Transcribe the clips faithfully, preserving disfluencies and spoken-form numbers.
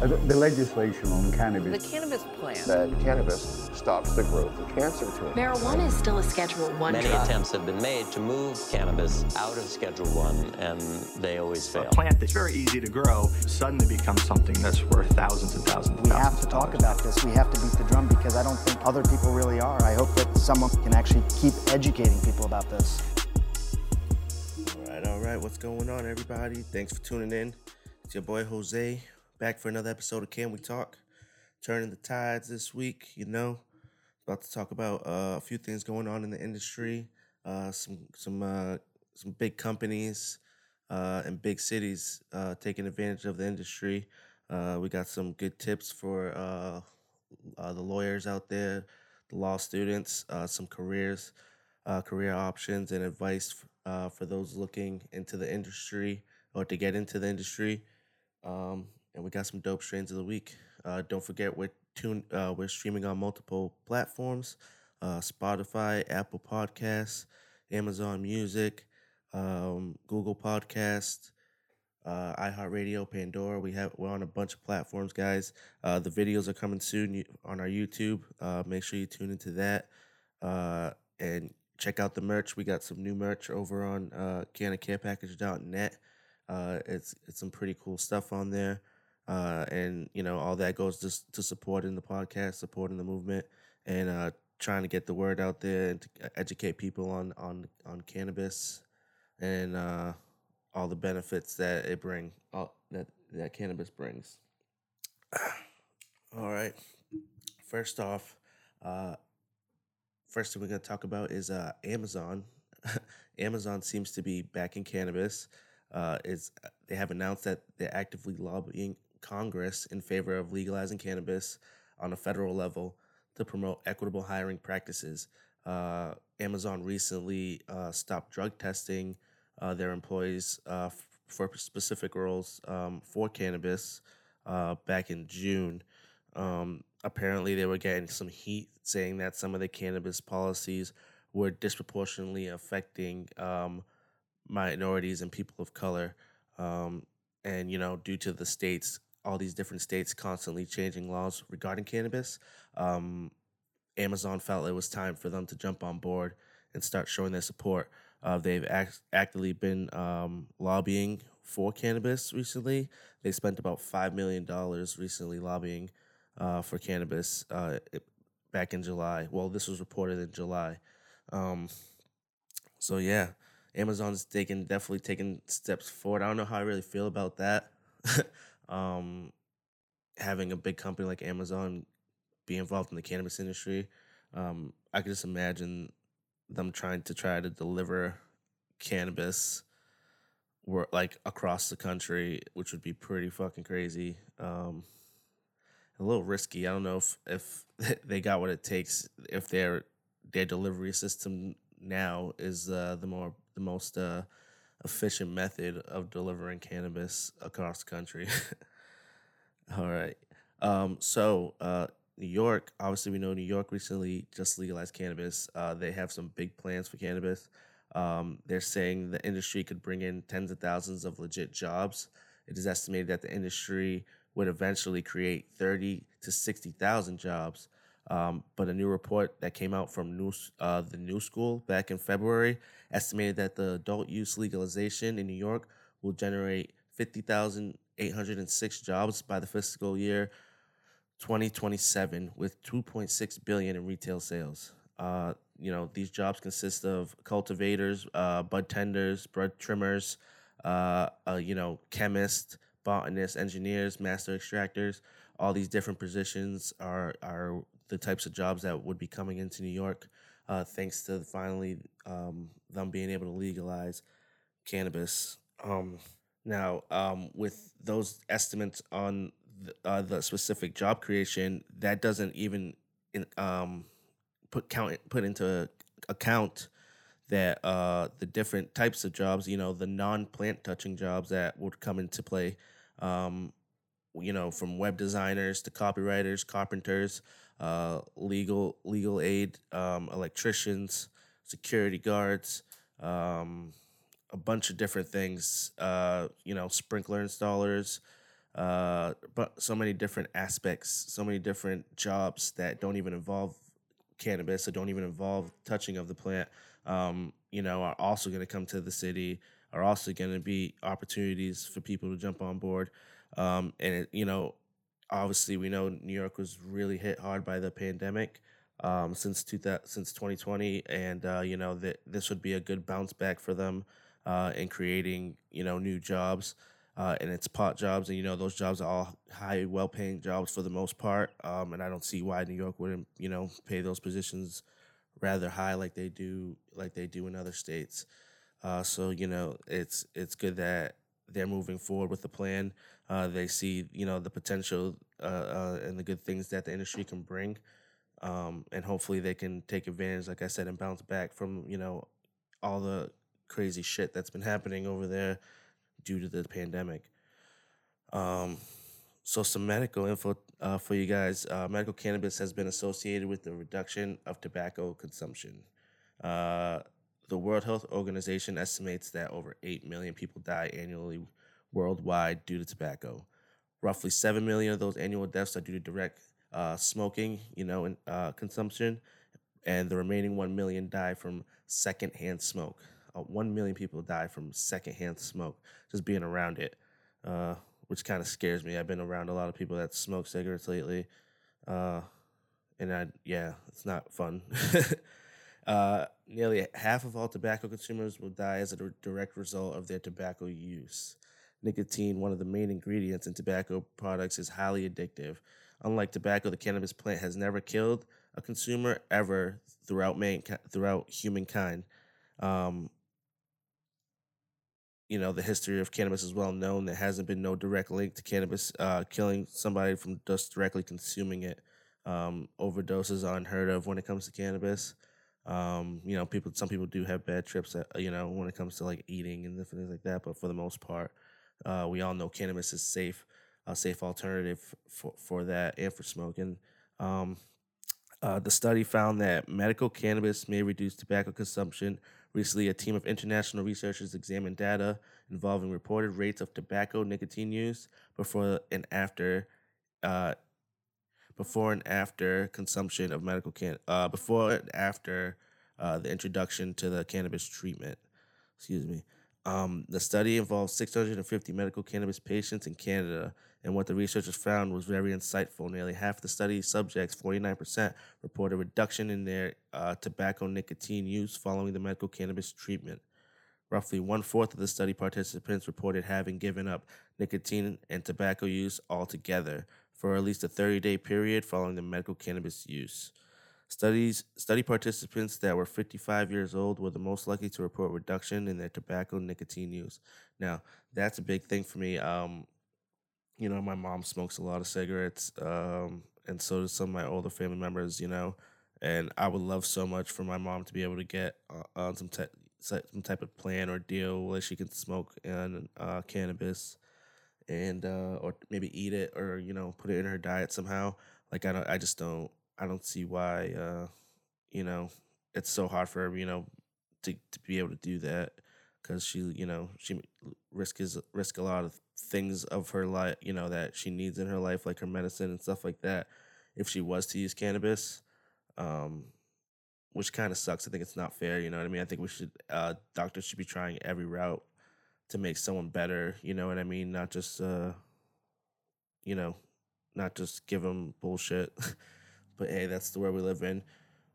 The legislation on cannabis. The cannabis plant. That cannabis stops the growth of cancer tumors. Marijuana is still a Schedule one Many drug. attempts have been made to move cannabis out of Schedule one, and they always fail. A plant that's very easy to grow suddenly becomes something that's worth thousands and thousands of dollars. We have to talk about this. We have to beat the drum because I don't think other people really are. I hope that someone can actually keep educating people about this. All right, all right. What's going on, everybody? Thanks for tuning in. It's your boy, Jose. Back for another episode of Can We Talk? Turning the tides this week, you know. About to talk about uh, a few things going on in the industry. Uh, some some uh, some big companies uh, and big cities uh, taking advantage of the industry. Uh, we got some good tips for uh, uh, the lawyers out there, the law students, uh, some careers, uh, career options, and advice uh, for those looking into the industry or to get into the industry. Um, And we got some dope strains of the week. Uh, don't forget, we're, tuned, uh, we're streaming on multiple platforms. Uh, Spotify, Apple Podcasts, Amazon Music, um, Google Podcasts, uh, iHeartRadio, Pandora. We have, we're on a bunch of platforms, guys. Uh, the videos are coming soon on our YouTube. Uh, make sure you tune into that. Uh, and check out the merch. We got some new merch over on uh, cana care package dot net. Uh, it's, it's some pretty cool stuff on there. Uh, and, you know, all that goes just to supporting the podcast, supporting the movement, and uh, trying to get the word out there and to educate people on on, on cannabis and uh, all the benefits that it bring, all, that, that cannabis brings. All right. First off, uh, first thing we're going to talk about is uh, Amazon. Amazon seems to be backing cannabis. Uh, is they have announced that they're actively lobbying Congress in favor of legalizing cannabis on a federal level to promote equitable hiring practices. Uh, Amazon recently uh, stopped drug testing uh, their employees uh, f- for specific roles um, for cannabis uh, back in June. Um, apparently, they were getting some heat saying that some of the cannabis policies were disproportionately affecting um, minorities and people of color. Um, and, you know, due to the states, all these different states constantly changing laws regarding cannabis, um, Amazon felt it was time for them to jump on board and start showing their support. Uh, they've act- actively been um, lobbying for cannabis recently. They spent about five million dollars recently lobbying uh, for cannabis uh, back in July. Well, this was reported in July. Um, so, yeah. Amazon's taking definitely taking steps forward. I don't know how I really feel about that. um, having a big company like Amazon be involved in the cannabis industry, um, I can just imagine them trying to try to deliver cannabis, were like across the country, which would be pretty fucking crazy. Um, a little risky. I don't know if if they got what it takes. If their their delivery system now is uh, the more the most uh, efficient method of delivering cannabis across the country. All right. Um, so uh, New York, obviously we know New York recently just legalized cannabis. Uh, they have some big plans for cannabis. Um, they're saying the industry could bring in tens of thousands of legit jobs. It is estimated that the industry would eventually create thirty to sixty thousand jobs. Um, but a new report that came out from New, uh, the New School back in February estimated that the adult use legalization in New York will generate fifty thousand eight hundred six jobs by the fiscal year twenty twenty-seven, with two point six billion dollars in retail sales. Uh, you know, these jobs consist of cultivators, uh, bud tenders, bud trimmers, uh, uh, you know, chemists, botanists, engineers, master extractors. All these different positions are are the types of jobs that would be coming into New York, uh, thanks to finally um, them being able to legalize cannabis. Um, now, um, with those estimates on the, uh, the specific job creation, that doesn't even in, um, put count put into account that uh, the different types of jobs, you know, the non-plant touching jobs that would come into play. Um, you know, from web designers to copywriters, carpenters, uh, legal legal aid, um, electricians, security guards, um, a bunch of different things, uh, you know, sprinkler installers, uh, but so many different aspects, so many different jobs that don't even involve cannabis or don't even involve touching of the plant, um, you know, are also going to come to the city, are also going to be opportunities for people to jump on board. Um, and, it, you know, obviously we know New York was really hit hard by the pandemic um, since two thousand, since twenty twenty. And, uh, you know, that this would be a good bounce back for them uh, in creating, you know, new jobs. Uh, and it's pot jobs. And, you know, those jobs are all high, well-paying jobs for the most part. Um, and I don't see why New York wouldn't, you know, pay those positions rather high like they do, like they do in other states. Uh, so, you know, it's it's good that they're moving forward with the plan. Uh, they see, you know, the potential uh, uh, and the good things that the industry can bring. Um, and hopefully they can take advantage, like I said, and bounce back from, you know, all the crazy shit that's been happening over there due to the pandemic. Um, so some medical info uh, for you guys. Uh, medical cannabis has been associated with the reduction of tobacco consumption. Uh The World Health Organization estimates that over eight million people die annually worldwide due to tobacco. Roughly seven million of those annual deaths are due to direct uh, smoking, you know, and, uh, consumption, and the remaining one million die from secondhand smoke. Uh, one million people die from secondhand smoke, just being around it, uh, which kind of scares me. I've been around a lot of people that smoke cigarettes lately, uh, and I, yeah, it's not fun. Uh, nearly half of all tobacco consumers will die as a direct result of their tobacco use. Nicotine, one of the main ingredients in tobacco products, is highly addictive. Unlike tobacco, the cannabis plant has never killed a consumer ever throughout man, throughout humankind. Um, you know, the history of cannabis is well known. There hasn't been no direct link to cannabis uh, killing somebody from just directly consuming it. Um, overdoses are unheard of when it comes to cannabis. Um, you know, people, some people do have bad trips, that, you know, when it comes to like eating and things like that. But for the most part, uh, we all know cannabis is safe, a safe alternative for, for that and for smoking. Um, uh, the study found that medical cannabis may reduce tobacco consumption. Recently, a team of international researchers examined data involving reported rates of tobacco nicotine use before and after, uh, before and after consumption of medical can, uh, before and after uh, the introduction to the cannabis treatment. Excuse me. Um, the study involved six hundred fifty medical cannabis patients in Canada, and what the researchers found was very insightful. Nearly half the study subjects, forty-nine percent, reported a reduction in their uh, tobacco nicotine use following the medical cannabis treatment. Roughly one-fourth of the study participants reported having given up nicotine and tobacco use altogether for at least a thirty-day period following the medical cannabis use. Studies, study participants that were fifty-five years old were the most likely to report reduction in their tobacco nicotine use. Now, that's a big thing for me. Um, you know, my mom smokes a lot of cigarettes, um, and so does some of my older family members, you know, and I would love so much for my mom to be able to get uh, on some, te- some type of plan or deal where she can smoke and uh, cannabis. And uh, or maybe eat it, or you know, put it in her diet somehow. Like I don't, I just don't, I don't see why, uh, you know, it's so hard for her, you know, to, to be able to do that, because she, you know, she risk is risk a lot of things of her life, you know, that she needs in her life, like her medicine and stuff like that, if she was to use cannabis, um, which kind of sucks. I think it's not fair. You know what I mean? I think we should, uh, doctors should be trying every route to make someone better, you know what I mean? Not just, uh, you know, not just give them bullshit. But, hey, that's the world we live in.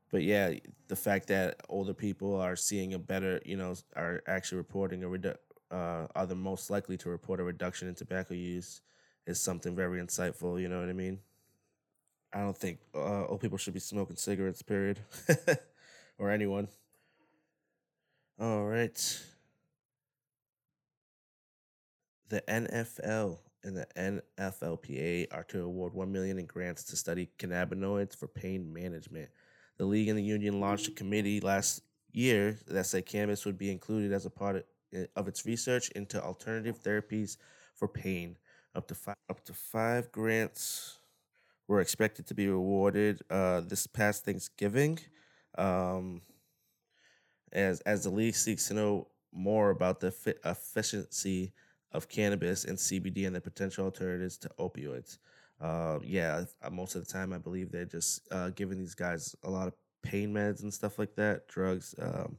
But, yeah, the fact that older people are seeing a better, you know, are actually reporting a redu- uh, are the most likely to report a reduction in tobacco use is something very insightful, you know what I mean? I don't think uh, old people should be smoking cigarettes, period. Or anyone. All right. The N F L and the N F L P A are to award one million dollars in grants to study cannabinoids for pain management. The league and the union launched a committee last year that said cannabis would be included as a part of its research into alternative therapies for pain. Up to five, up to five grants were expected to be awarded uh, this past Thanksgiving, um, as as the league seeks to know more about the fi- efficiency of cannabis and C B D and the potential alternatives to opioids. Uh, yeah, most of the time I believe they're just uh, giving these guys a lot of pain meds and stuff like that, drugs. Um,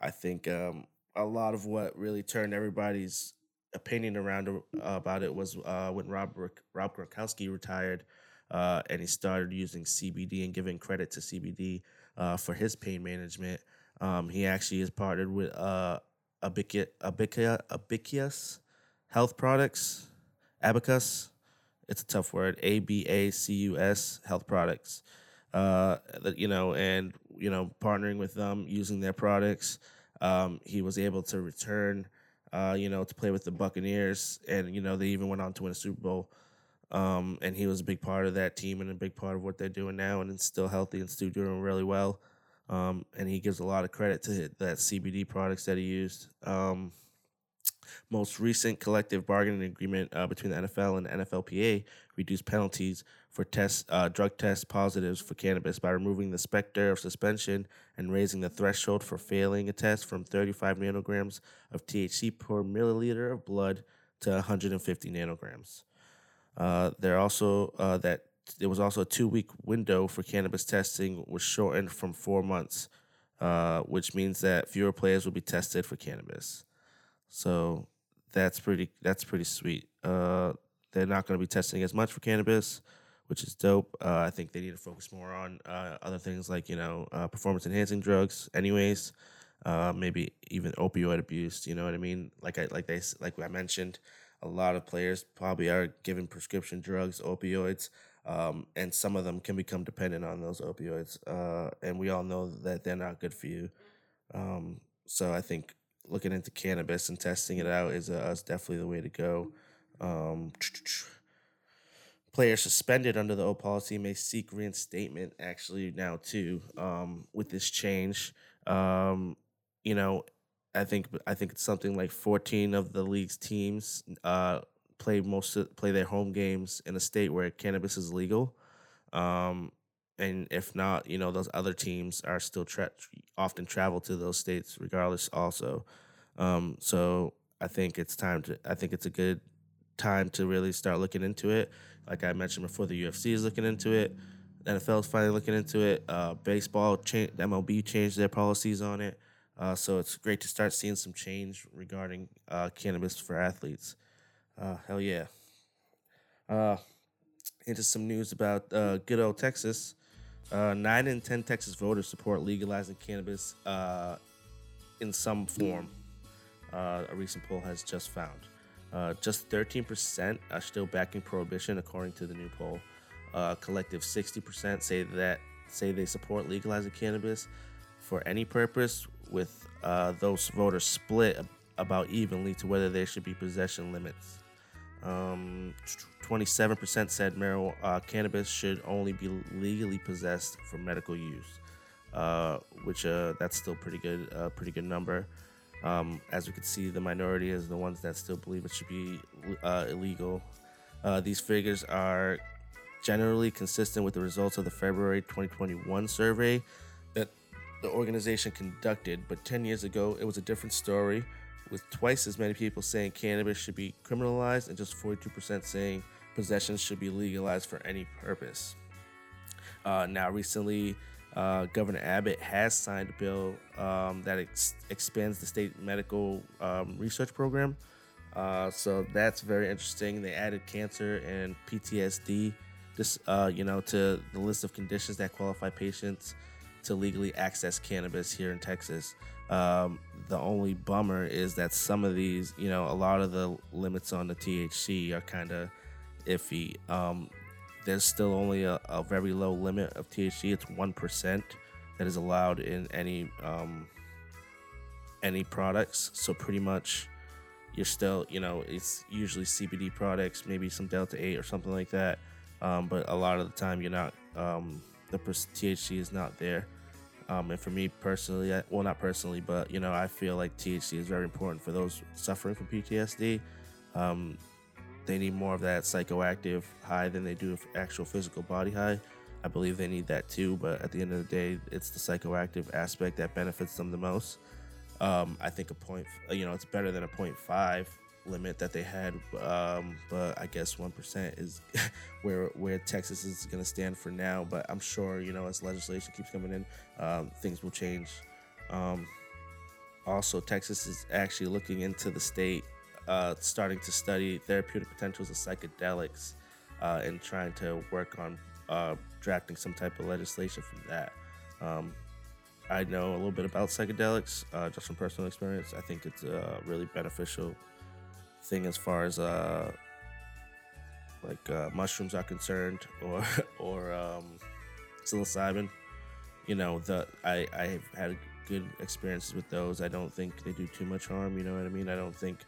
I think um, a lot of what really turned everybody's opinion around uh, about it was uh, when Rob Rob Gronkowski retired uh, and he started using C B D and giving credit to C B D uh, for his pain management. Um, he actually is partnered with uh, Abic- Abic- Abacus Health Products, Abacus. It's a tough word. A B A C U S Health Products. Uh, you know, and you know, partnering with them, using their products, um, he was able to return, uh, you know, to play with the Buccaneers, and you know, they even went on to win a Super Bowl. Um, and he was a big part of that team and a big part of what they're doing now, and it's still healthy and still doing really well. Um, and he gives a lot of credit to that C B D products that he used. Um, most recent collective bargaining agreement uh, between the N F L and the N F L P A reduced penalties for test, uh, drug test positives for cannabis by removing the specter of suspension and raising the threshold for failing a test from thirty-five nanograms of T H C per milliliter of blood to one hundred fifty nanograms. Uh, there also uh, that there was also a two-week window for cannabis testing was shortened from four months, uh, which means that fewer players will be tested for cannabis. So that's pretty that's pretty sweet. Uh, they're not going to be testing as much for cannabis, which is dope. Uh, I think they need to focus more on uh, other things like, you know, uh, performance-enhancing drugs anyways, uh, maybe even opioid abuse, you know what I mean? Like I like they like I mentioned, a lot of players probably are given prescription drugs, opioids, um, and some of them can become dependent on those opioids. Uh, and we all know that they're not good for you. Um, so I think looking into cannabis and testing it out is, uh, is definitely the way to go. Um Players suspended under the old policy may seek reinstatement actually now too um, with this change. Um, you know, I think I think it's something like fourteen of the league's teams uh, play most of, play their home games in a state where cannabis is legal. Um, and if not, you know, those other teams are still tra- often travel to those states regardless also. Um, so I think it's time to I think it's a good time to really start looking into it. Like I mentioned before, the U F C is looking into it. The N F L is finally looking into it. Uh, baseball, cha- M L B changed their policies on it. Uh, so it's great to start seeing some change regarding uh, cannabis for athletes. Uh, hell yeah. Uh, into some news about uh, good old Texas. Uh, nine in ten Texas voters support legalizing cannabis uh, in some form, uh, a recent poll has just found. Uh, just thirteen percent are still backing prohibition, according to the new poll. Uh, collective sixty percent say that say they support legalizing cannabis for any purpose, with uh, those voters split about evenly to whether there should be possession limits. Um, twenty-seven percent said marijuana uh, cannabis should only be legally possessed for medical use, uh, which uh, that's still pretty good, uh, pretty good number. Um, as we can see, the minority is the ones that still believe it should be uh, illegal. Uh, these figures are generally consistent with the results of the February twenty twenty-one survey that the organization conducted. But ten years ago, it was a different story, with twice as many people saying cannabis should be criminalized and just forty-two percent saying possession should be legalized for any purpose. Uh, now, recently, Uh, Governor Abbott has signed a bill um, that ex- expands the state medical um, research program. Uh, so that's very interesting. They added cancer and P T S D, this, uh, you know, to the list of conditions that qualify patients to legally access cannabis here in Texas. Um, the only bummer is that some of these, you know, a lot of the limits on the T H C are kind of iffy. Um, There's still only a, a very low limit of T H C. It's one percent that is allowed in any um, any products. So pretty much you're still, you know, it's usually C B D products, maybe some Delta eight or something like that. Um, but a lot of the time you're not, um, the T H C is not there. Um, and for me personally, I, well, not personally, but, you know, I feel like T H C is very important for those suffering from P T S D. Um They need more of that psychoactive high than they do of actual physical body high. I believe they need that too, but at the end of the day, it's the psychoactive aspect that benefits them the most. Um, I think a point, you know, it's better than a point five limit that they had, um, but I guess one percent is where where Texas is going to stand for now. But I'm sure, you know, as legislation keeps coming in, um, things will change. Um, also, Texas is actually looking into the state uh, starting to study therapeutic potentials of psychedelics uh, and trying to work on uh, drafting some type of legislation from that. Um, I know a little bit about psychedelics, uh, just from personal experience. I think it's a really beneficial thing as far as uh, like uh, mushrooms are concerned, or or um, psilocybin. You know, the I I've had good experiences with those. I don't think they do too much harm. You know what I mean? I don't think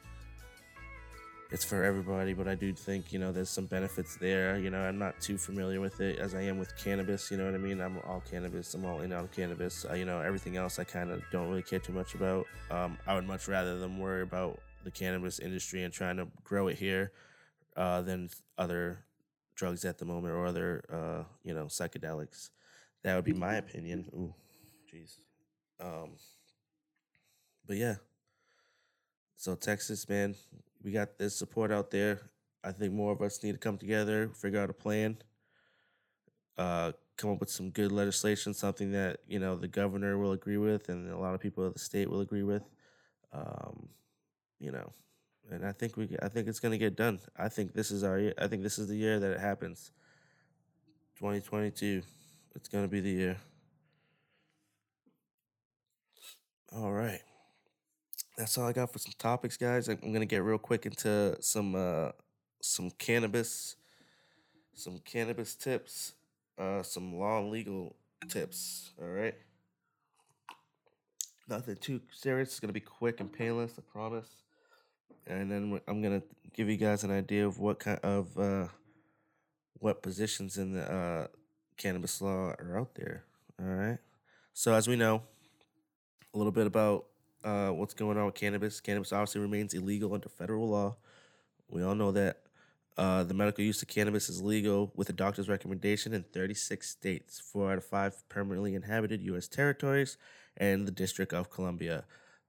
it's for everybody, but I do think, you know, there's some benefits there. You know, I'm not too familiar with it as I am with cannabis. You know what I mean? I'm all cannabis. I'm all in on cannabis. Uh, you know, everything else I kind of don't really care too much about. Um, I would much rather them worry about the cannabis industry and trying to grow it here uh, than other drugs at the moment, or other, uh, you know, psychedelics. That would be my opinion. Ooh, jeez. Um, but yeah. So Texas, man, we got this support out there. I think more of us need to come together, figure out a plan, uh, come up with some good legislation, something that, you know, the governor will agree with and a lot of people of the state will agree with, um, you know. And I think we, I think it's going to get done. I think this is our year. I think this is the year that it happens. twenty twenty-two, it's going to be the year. All right. That's all I got for some topics, guys. I'm going to get real quick into some uh, some cannabis, some cannabis tips, uh, some law and legal tips, all right? Nothing too serious. It's going to be quick and painless, I promise. And then I'm going to give you guys an idea of what kind of uh, what positions in the uh, cannabis law are out there, all right? So as we know, a little bit about Uh, what's going on with cannabis. Cannabis obviously remains illegal under federal law. We all know that. Uh, the medical use of cannabis is legal with a doctor's recommendation in thirty-six states, four out of five permanently inhabited U S territories, and the District of Columbia.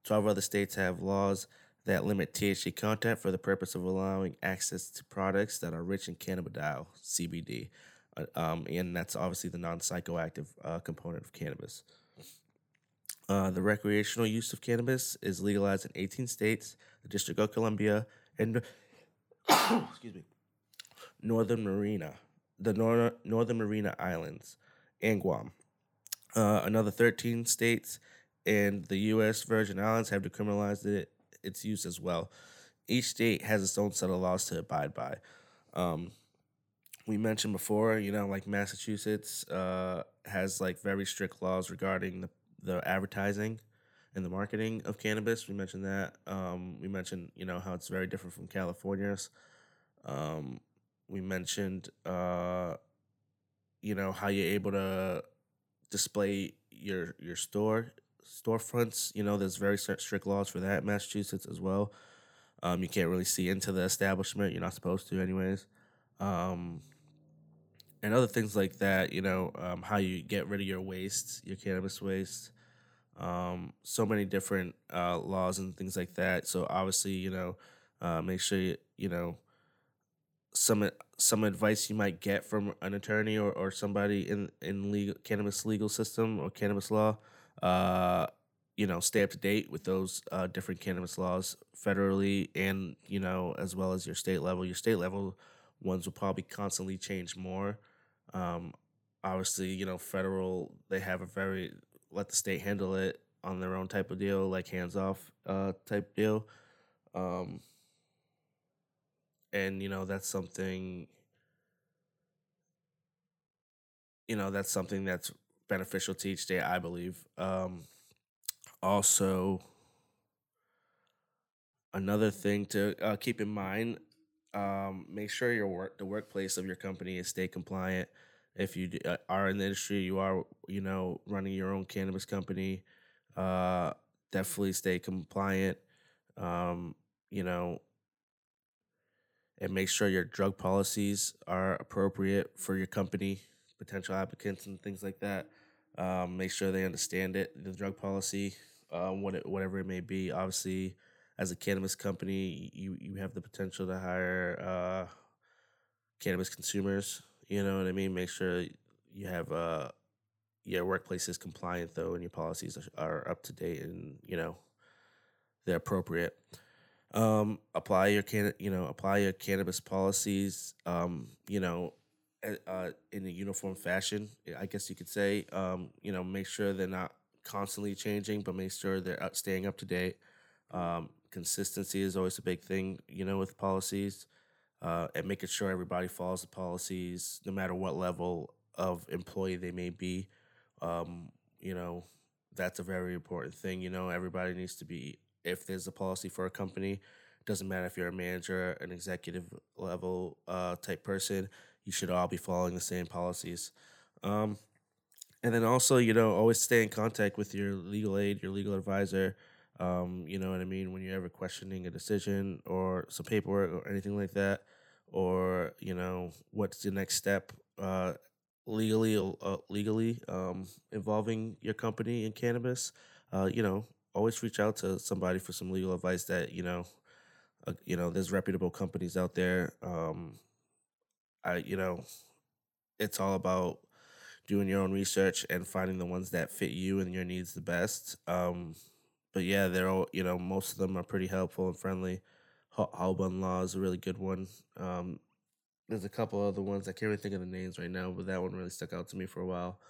twelve other states have laws that limit T H C content for the purpose of allowing access to products that are rich in cannabidiol, C B D. Uh, um, and that's obviously the non-psychoactive uh, component of cannabis. Uh, the recreational use of cannabis is legalized in eighteen states, the District of Columbia, and excuse me, Northern Mariana, the Nor- Northern Mariana Islands, and Guam. Uh, another thirteen states and the U S Virgin Islands have decriminalized it, its use as well. Each state has its own set of laws to abide by. Um, we mentioned before, you know, like Massachusetts uh, has like very strict laws regarding the the advertising and the marketing of cannabis. We mentioned that. Um, we mentioned, you know, how it's very different from California's. Um, we mentioned, uh, you know, how you're able to display your your store, storefronts. You know, there's very strict laws for that in Massachusetts as well. Um, you can't really see into the establishment. You're not supposed to anyways. Um And other things like that, you know, um, how you get rid of your waste, your cannabis waste. Um, so many different uh, laws and things like that. So obviously, you know, uh, make sure, you, you know, some some advice you might get from an attorney or, or somebody in, in legal cannabis legal system or cannabis law, uh, you know, stay up to date with those uh, different cannabis laws federally and, you know, as well as your state level. Your state level ones will probably constantly change more. Um, obviously, you know, federal, they have a very let the state handle it on their own type of deal, like hands off uh, type deal. Um, and, you know, that's something, you know, that's something that's beneficial to each state, I believe. Um, also, another thing to uh, keep in mind, Um, make sure your work, the workplace of your company is stay compliant. If you do, uh, are in the industry, you are, you know, running your own cannabis company, uh, definitely stay compliant. Um, you know, and make sure your drug policies are appropriate for your company, potential applicants and things like that. Um, make sure they understand it, the drug policy, uh, what it, whatever it may be. Obviously, as a cannabis company, you you have the potential to hire uh, cannabis consumers. You know what I mean? Make sure you have uh, your workplace is compliant, though, and your policies are up to date and, you know, they're appropriate. Um, apply your can you know apply your cannabis policies um, you know uh, in a uniform fashion, I guess you could say. Um, you know, make sure they're not constantly changing, but make sure they're up, staying up to date. Um, consistency is always a big thing, you know, with policies, uh, and making sure everybody follows the policies, no matter what level of employee they may be. Um, you know, that's a very important thing. You know, everybody needs to be. If there's a policy for a company, it doesn't matter if you're a manager, an executive level uh, type person, you should all be following the same policies. Um, and then also, you know, always stay in contact with your legal aid, your legal advisor. Um, you know what I mean? When you're ever questioning a decision or some paperwork or anything like that, or, you know, what's the next step uh, legally uh, legally um, involving your company in cannabis, uh, you know, always reach out to somebody for some legal advice that, you know, uh, you know, there's reputable companies out there. Um, I, you know, it's all about doing your own research and finding the ones that fit you and your needs the best. Um, but yeah, they're all, you know, most of them are pretty helpful and friendly. Halban Law is a really good one. Um, there's a couple other ones. I can't really think of the names right now, but that one really stuck out to me for a while.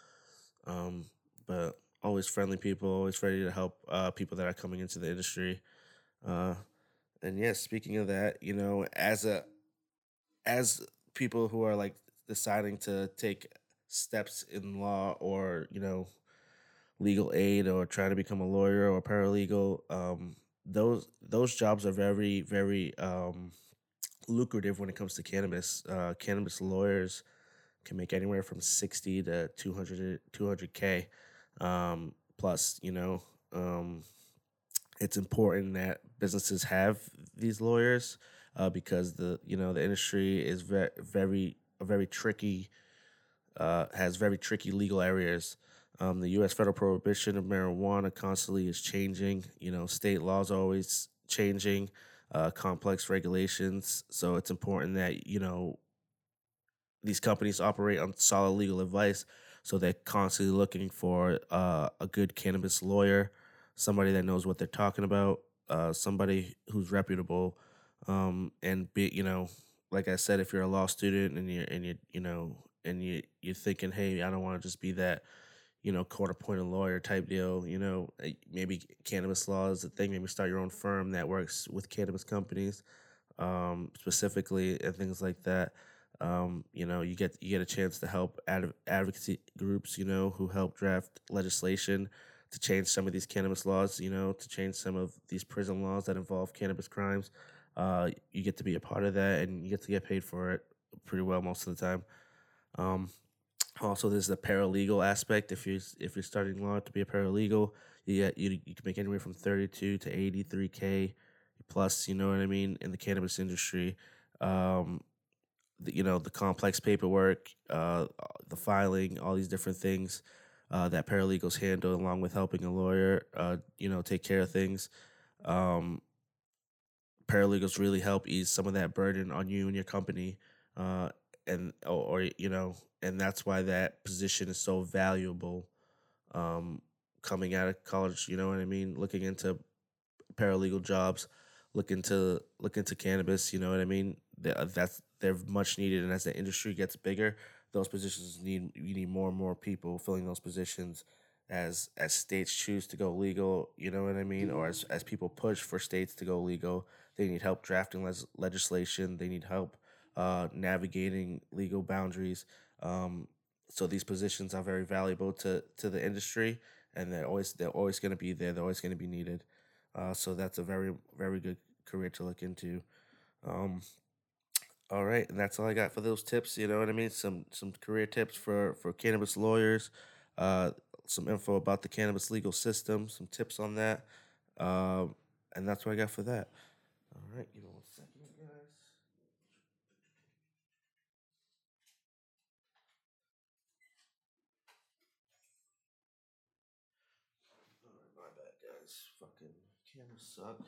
Um, but always friendly people, always ready to help uh, people that are coming into the industry. Uh, and yes, yeah, speaking of that, you know, as a as people who are like deciding to take steps in law or, you know, legal aid or trying to become a lawyer or paralegal, um, those those jobs are very, very um, lucrative when it comes to cannabis. Uh, cannabis lawyers can make anywhere from sixty to two hundred K. Um, plus, you know, um, it's important that businesses have these lawyers, uh, because the, you know, the industry is very, very, very tricky, uh, has very tricky legal areas. Um, the U S federal prohibition of marijuana constantly is changing, you know, state laws are always changing, uh, complex regulations. So it's important that, you know, these companies operate on solid legal advice. So they're constantly looking for uh, a good cannabis lawyer, somebody that knows what they're talking about, uh, somebody who's reputable, um, and be, you know, like I said, if you're a law student and you and you you know and you you're thinking, hey, I don't want to just be that, you know, court appointed lawyer type deal, you know, maybe cannabis law is a thing. Maybe start your own firm that works with cannabis companies, um, specifically and things like that. Um, you know, you get you get a chance to help ad- advocacy groups, you know, who help draft legislation to change some of these cannabis laws, you know, to change some of these prison laws that involve cannabis crimes. Uh, you get to be a part of that, and you get to get paid for it pretty well most of the time. Um, also, there's the paralegal aspect. If you if you're starting law to be a paralegal, you get, you you can make anywhere from thirty-two to eighty-three k plus. You know what I mean? In the cannabis industry. Um, you know, the complex paperwork, uh, the filing, all these different things uh, that paralegals handle, along with helping a lawyer, uh, you know, take care of things. Um, paralegals really help ease some of that burden on you and your company, uh, and or, or you know, and that's why that position is so valuable. Um, coming out of college, you know what I mean, looking into paralegal jobs, looking to look into cannabis, you know what I mean. That's they're much needed, and as the industry gets bigger, those positions need you need more and more people filling those positions as as states choose to go legal, you know what I mean, or as, as people push for states to go legal. They need help drafting les- legislation. They need help uh, navigating legal boundaries. Um, so these positions are very valuable to to the industry, and they're always they're always going to be there. They're always going to be needed. Uh, so that's a very, very good career to look into. Um, all right, and that's all I got for those tips, you know what I mean? Some some career tips for, for cannabis lawyers, uh, some info about the cannabis legal system, some tips on that, uh, and that's what I got for that. All right, give me one second, guys. All right, my bad, guys. Fucking cameras suck.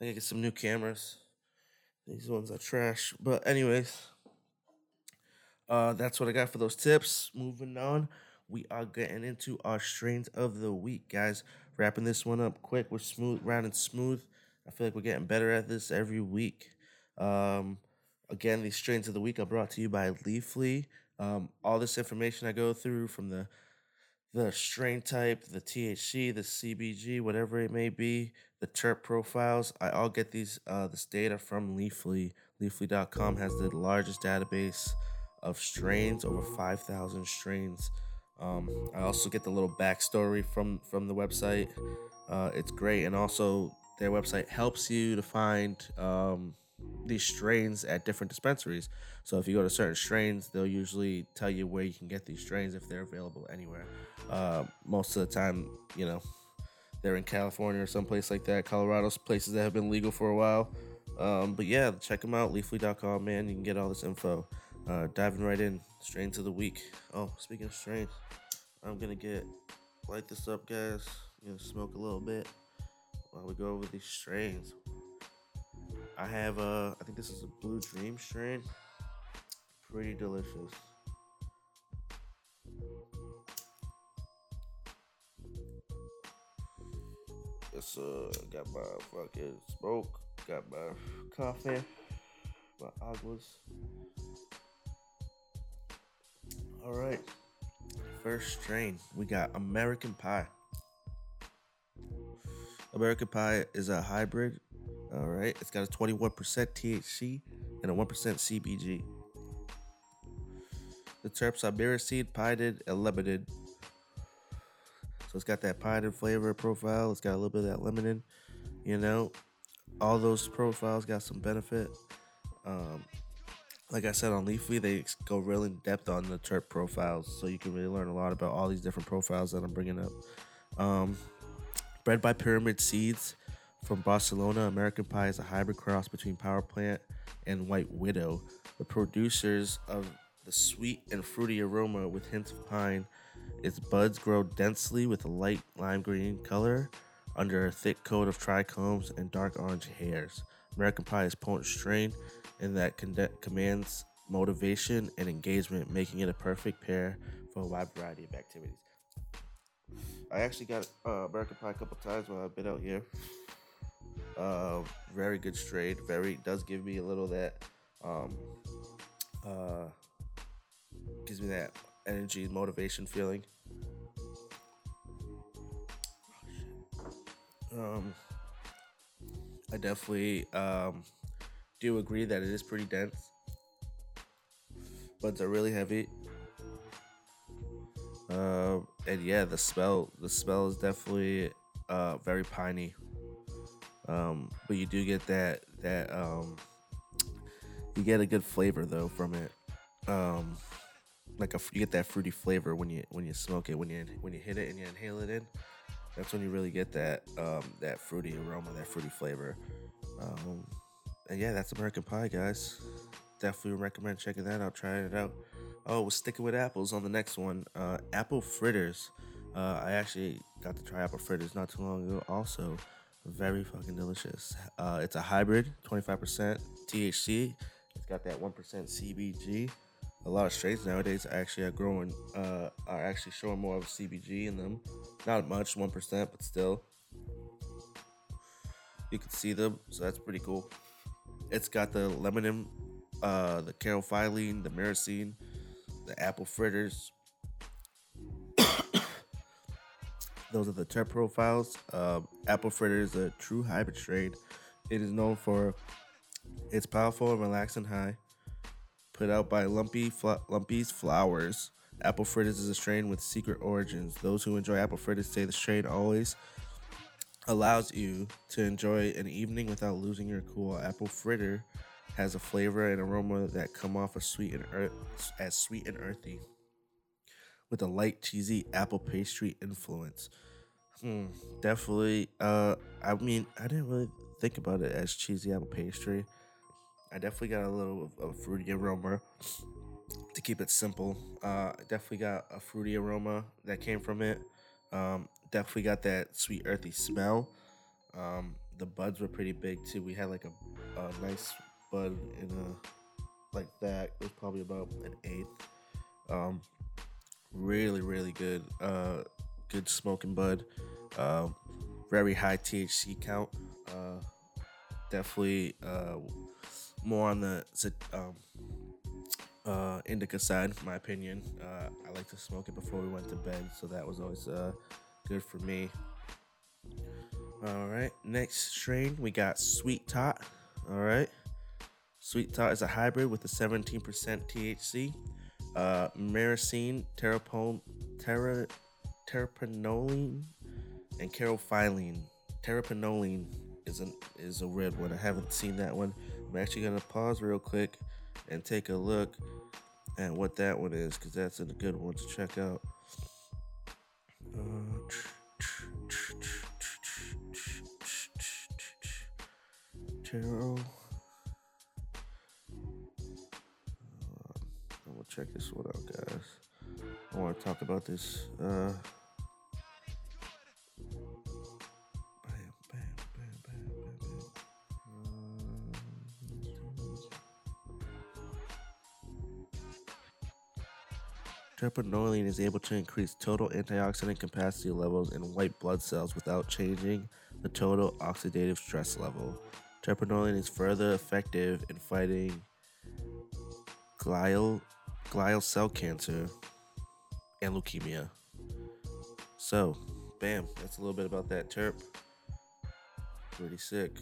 I gotta get some new cameras. These ones are trash. But anyways, uh, that's what I got for those tips. Moving on, we are getting into our strains of the week, guys. Wrapping this one up quick. We're smooth, round and smooth. I feel like we're getting better at this every week. Um, again, these strains of the week are brought to you by Leafly. Um, all this information I go through, from the the strain type, the T H C, the C B G, whatever it may be, the terp profiles, I all get these uh, this data from Leafly. Leafly dot com has the largest database of strains, over five thousand strains. Um, I also get the little backstory from, from the website. Uh, it's great. And also, their website helps you to find um, these strains at different dispensaries. So if you go to certain strains, they'll usually tell you where you can get these strains if they're available anywhere. Uh, most of the time, you know, they're in California or someplace like that, Colorado's places that have been legal for a while. Um, but yeah, check them out, leafly dot com, man. You can get all this info. Uh, diving right in, strains of the week. Oh, speaking of strains, I'm gonna get light this up, guys. I'm gonna smoke a little bit while we go over these strains. I have a, I think this is a Blue Dream strain. Pretty delicious. It's uh, got my fucking smoke, got my coffee, my aguas. All right, first strain, we got American Pie. American Pie is a hybrid. All right, it's got a twenty-one percent T H C and a one percent C B G. The terps are mirror seed, pited, and lemonade. So it's got that pited flavor profile. It's got a little bit of that lemonade. You know, all those profiles got some benefit. Um, like I said, on Leafly, they go real in depth on the terp profiles. So you can really learn a lot about all these different profiles that I'm bringing up. Um, bred by Pyramid Seeds. From Barcelona, American Pie is a hybrid cross between Power Plant and White Widow. The producers of the sweet and fruity aroma with hints of pine. Its buds grow densely with a light lime green color under a thick coat of trichomes and dark orange hairs. American Pie is a potent strain in that con- commands motivation and engagement, making it a perfect pair for a wide variety of activities. I actually got uh, American Pie a couple times while I've been out here. Uh, very good strain. Very does give me a little of that, um, uh, gives me that energy, motivation feeling. Um, I definitely um do agree that it is pretty dense. Buds are really heavy. Um, uh, and yeah, the smell, the smell is definitely uh very piney. Um, but you do get that, that, um, you get a good flavor though from it. Um, like a, you get that fruity flavor when you, when you smoke it, when you, when you hit it and you inhale it in, that's when you really get that, um, that fruity aroma, that fruity flavor. Um, and yeah, that's American Pie, guys. Definitely recommend checking that out, trying it out. Oh, we're sticking with apples on the next one. Uh, apple fritters. Uh, I actually got to try apple fritters not too long ago also. Very fucking delicious. Uh, it's a hybrid, twenty-five percent T H C. It's got that one percent C B G. A lot of strains nowadays actually are growing, uh, are actually showing more of C B G in them. Not much, one percent, but still. You can see them, so that's pretty cool. It's got the lemon, uh, the carophyllene, the myrcene, the apple fritters. Those are the terp profiles. Uh, apple fritter is a true hybrid strain. It is known for its powerful and relaxing high. Put out by Lumpy Fla- Lumpy's Flowers. Apple fritters is a strain with secret origins. Those who enjoy apple fritters say the strain always allows you to enjoy an evening without losing your cool. Apple fritter has a flavor and aroma that come off as sweet and earth as sweet and earthy, with a light, cheesy apple pastry influence. Hmm, definitely, uh, I mean, I didn't really think about it as cheesy apple pastry. I definitely got a little of a fruity aroma, to keep it simple. Uh, definitely got a fruity aroma that came from it. Um, definitely got that sweet, earthy smell. Um, the buds were pretty big too. We had like a, a nice bud in a like that. It was probably about an eighth. Um, really, really good. Uh, good smoking bud. Um, very high T H C count. Uh, definitely uh, more on the um, uh, indica side, in my opinion. Uh, I like to smoke it before we went to bed, so that was always uh, good for me. All right, next strain, we got Sweet Tot. All right. Sweet Tot is a hybrid with a seventeen percent T H C. Uh, myrcene, terpene, ter- terpenoline, and carophyllene. Terpenoline is, an, is a red one. I haven't seen that one. I'm actually going to pause real quick and take a look at what that one is, because that's a good one to check out. Uh, Tero. I'm gonna check this one out, guys. I want to talk about this. Uh, bam, bam, bam, bam, bam, bam. Terpenoline is able to increase total antioxidant capacity levels in white blood cells without changing the total oxidative stress level. Terpenoline is further effective in fighting glial, glial cell cancer and leukemia. So, bam, that's a little bit about that terp. Pretty sick.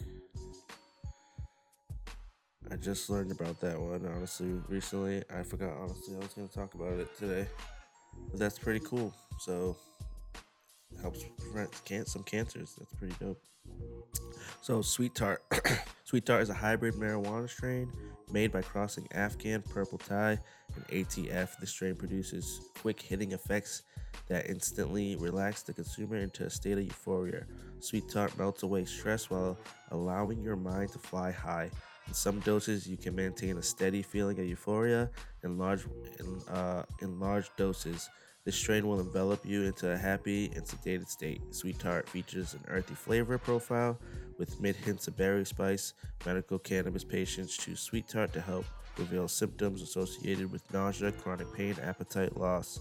I just learned about that one, honestly, recently. I forgot, honestly, I was going to talk about it today. But that's pretty cool. So, helps prevent can- some cancers. That's pretty dope. So Sweet Tart. Sweet Tart is a hybrid marijuana strain made by crossing Afghan Purple Thai and A T F. The strain produces quick hitting effects that instantly relax the consumer into a state of euphoria. Sweet Tart melts away stress while allowing your mind to fly high. In some doses, you can maintain a steady feeling of euphoria. In large, in, uh, in large doses, this strain will envelop you into a happy and sedated state. Sweet Tart features an earthy flavor profile with mid hints of berry spice. Medical cannabis patients choose Sweet Tart to help reveal symptoms associated with nausea, chronic pain, appetite loss,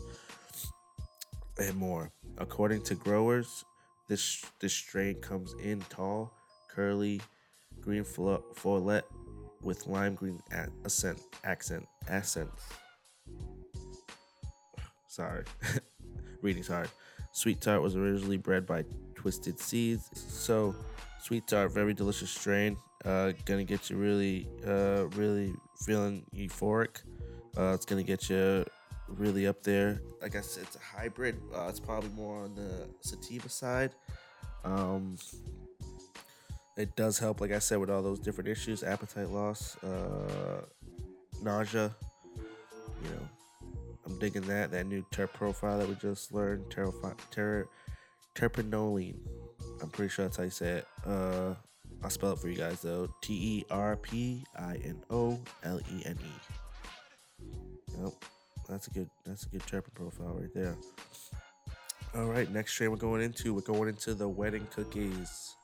and more. According to growers, this this strain comes in tall, curly, green foliage with lime green accent accent accents. Sorry, reading's hard. Sweet Tart was originally bred by Twisted Seeds. So, Sweet Tart, very delicious strain. Uh, gonna get you really, uh, really feeling euphoric. Uh, it's gonna get you really up there. Like I said, it's a hybrid. Uh, it's probably more on the sativa side. Um, it does help, like I said, with all those different issues: appetite loss, uh, nausea. You know. I'm digging that, that new terp profile that we just learned, terphi- ter- terpenoline. I'm pretty sure that's how you say it. Uh, I'll spell it for you guys, though. T E R P I N O L E N E. Yep, that's a good that's a good terp profile right there. All right, next strain we're going into, we're going into the Wedding Cookies.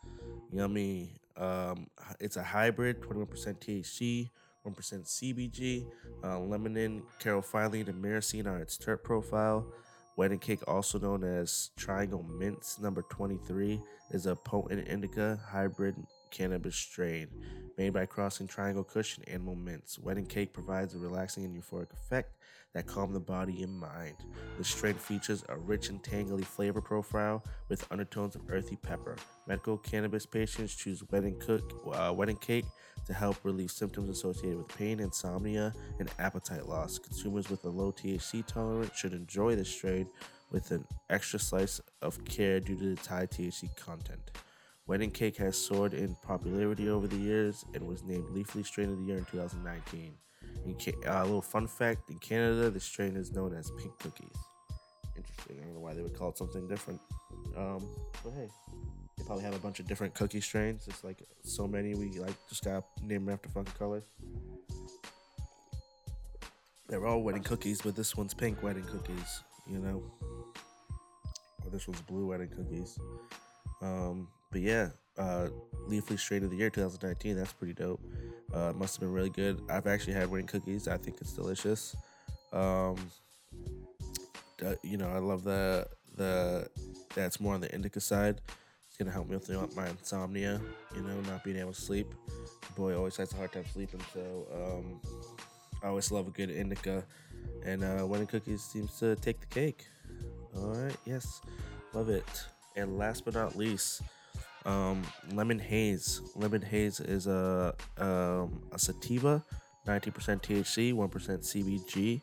Yummy. Um, it's a hybrid, twenty-one percent T H C, one percent C B G, uh, lemonin, carophyllene, and myrcene are its terp profile. Wedding Cake, also known as Triangle Mints, number twenty-three, is a potent indica hybrid cannabis strain made by crossing Triangle Kush and Animal Mints. Wedding Cake provides a relaxing and euphoric effect that calms the body and mind. The strain features a rich and tangly flavor profile with undertones of earthy pepper. Medical cannabis patients choose Wedding Cook, uh, Wedding Cake to help relieve symptoms associated with pain, insomnia, and appetite loss. Consumers with a low T H C tolerance should enjoy this strain with an extra slice of care due to its high T H C content. Wedding Cake has soared in popularity over the years and was named Leafly Strain of the Year in two thousand nineteen. In Ca- uh, a little fun fact, in Canada, the strain is known as Pink Cookies. Interesting. I don't know why they would call it something different. Um, but hey, they probably have a bunch of different cookie strains. It's like so many, we like just got named after fucking colors. They're all wedding cookies, but this one's pink wedding cookies, you know. Or this one's blue wedding cookies. Um, but yeah, uh, Leafly Straight of the Year twenty nineteen. That's pretty dope. Uh, must have been really good. I've actually had rain cookies. I think it's delicious. Um, you know, I love the the that's more on the indica side. It's gonna help me with my insomnia. You know, not being able to sleep. The boy always has a hard time sleeping, so um, I always love a good indica. And uh, winning cookies seems to take the cake. All right, yes, love it. And last but not least, um, lemon haze. Lemon haze is a um, a sativa, nineteen percent T H C, one percent C B G.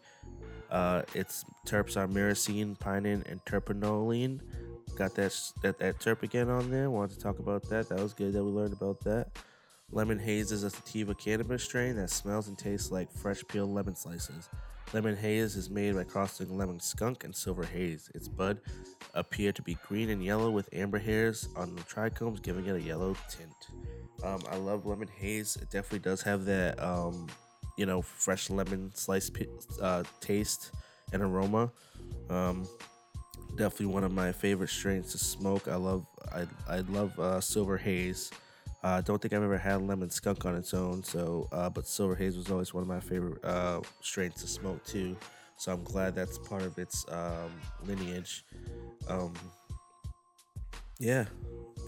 Uh, its terps are myrcene, pinene, and terpenoline. Got that that that terp again on there. Wanted to talk about that. That was good that we learned about that. Lemon haze is a sativa cannabis strain that smells and tastes like fresh peeled lemon slices. Lemon haze is made by crossing lemon skunk and silver haze. Its bud appear to be green and yellow with amber hairs on the trichomes, giving it a yellow tint. Um, I love lemon haze. It definitely does have that, um, you know, fresh lemon slice uh, taste and aroma. Um, definitely one of my favorite strains to smoke. I love, I, I love uh, silver haze. I uh, don't think I've ever had lemon skunk on its own, so uh, but silver haze was always one of my favorite uh, strains to smoke too. So I'm glad that's part of its um, lineage. Um, yeah,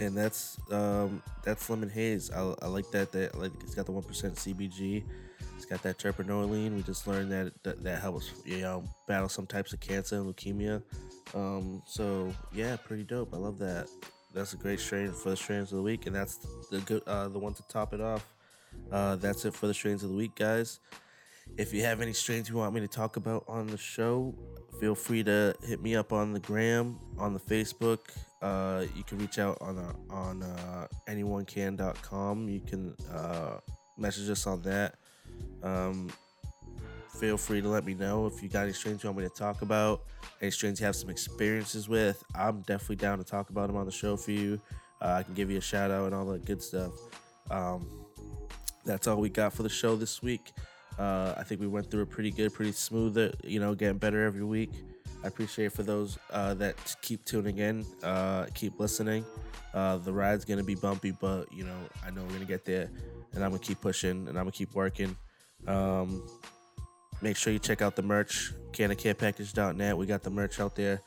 and that's um, that's lemon haze. I, I like that. That like it's got the one percent C B G. It's got that terpenoline. We just learned that that, that helps you know battle some types of cancer and leukemia. Um, so yeah, pretty dope. I love that. That's a great strain for the strains of the week, and that's the good, uh, the one to top it off. Uh, that's it for the strains of the week, guys. If you have any strains you want me to talk about on the show, feel free to hit me up on the gram, on the Facebook. Uh, you can reach out on our, on uh, anyone can dot com. You can uh, message us on that. Um, feel free to let me know if you got any strains you want me to talk about. Any strains you have some experiences with, I'm definitely down to talk about them on the show for you. Uh, I can give you a shout out and all that good stuff. Um, that's all we got for the show this week. Uh, I think we went through it pretty good, pretty smooth, you know, getting better every week. I appreciate it for those uh, that keep tuning in, uh, keep listening. Uh, the ride's going to be bumpy, but, you know, I know we're going to get there, and I'm going to keep pushing, and I'm going to keep working. Um, Make sure you check out the merch, cana care package dot net. We got the merch out there.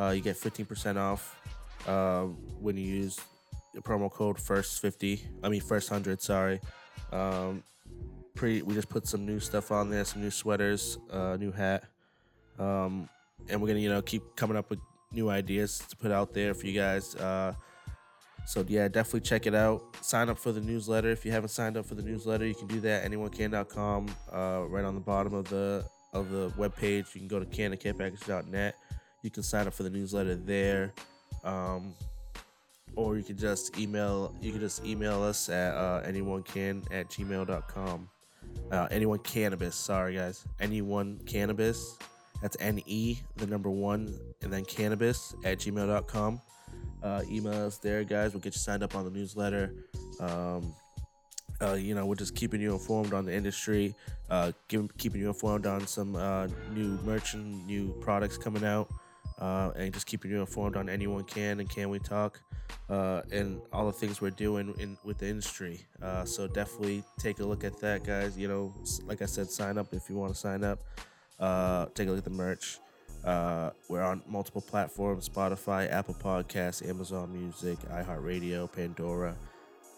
Uh, you get fifteen percent off uh, when you use the promo code first fifty, I mean first one hundred, sorry. Um, pretty, we just put some new stuff on there, some new sweaters, uh, new hat. Um, and we're going to, you know, keep coming up with new ideas to put out there for you guys. Uh, so, yeah, definitely check it out. Sign up for the newsletter. If you haven't signed up for the newsletter, you can do that at anyone can dot com. Uh, right on the bottom of the of the webpage, you can go to cana care package dot net. You can sign up for the newsletter there, um, or you can just email. You can just email us at uh, anyone can at gmail dot com. Uh, anyone cannabis. Sorry guys. Anyone cannabis. That's N E the number one and then cannabis at gmail dot com. Uh, email us there, guys. We'll get you signed up on the newsletter. Um, uh, you know, we're just keeping you informed on the industry, uh, give, keeping you informed on some uh, new merch and new products coming out, uh, and just keeping you informed on Anyone Can and Can We Talk, uh, and all the things we're doing in with the industry. Uh, so definitely take a look at that, guys. You know, like I said, sign up if you want to sign up. Uh, take a look at the merch. Uh, we're on multiple platforms: Spotify, Apple Podcasts, Amazon Music, iHeartRadio, Pandora,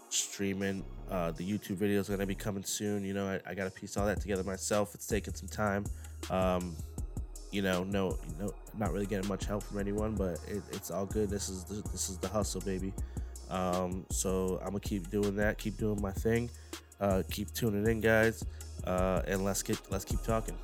streaming. Uh, the YouTube videos are going to be coming soon. You know, I, I got to piece all that together myself. It's taking some time. Um, you know, no, no, not really getting much help from anyone, but it, it's all good. This is the, this is the hustle, baby. Um, so I'm gonna keep doing that. Keep doing my thing. Uh, keep tuning in, guys, uh, and let's get let's keep talking.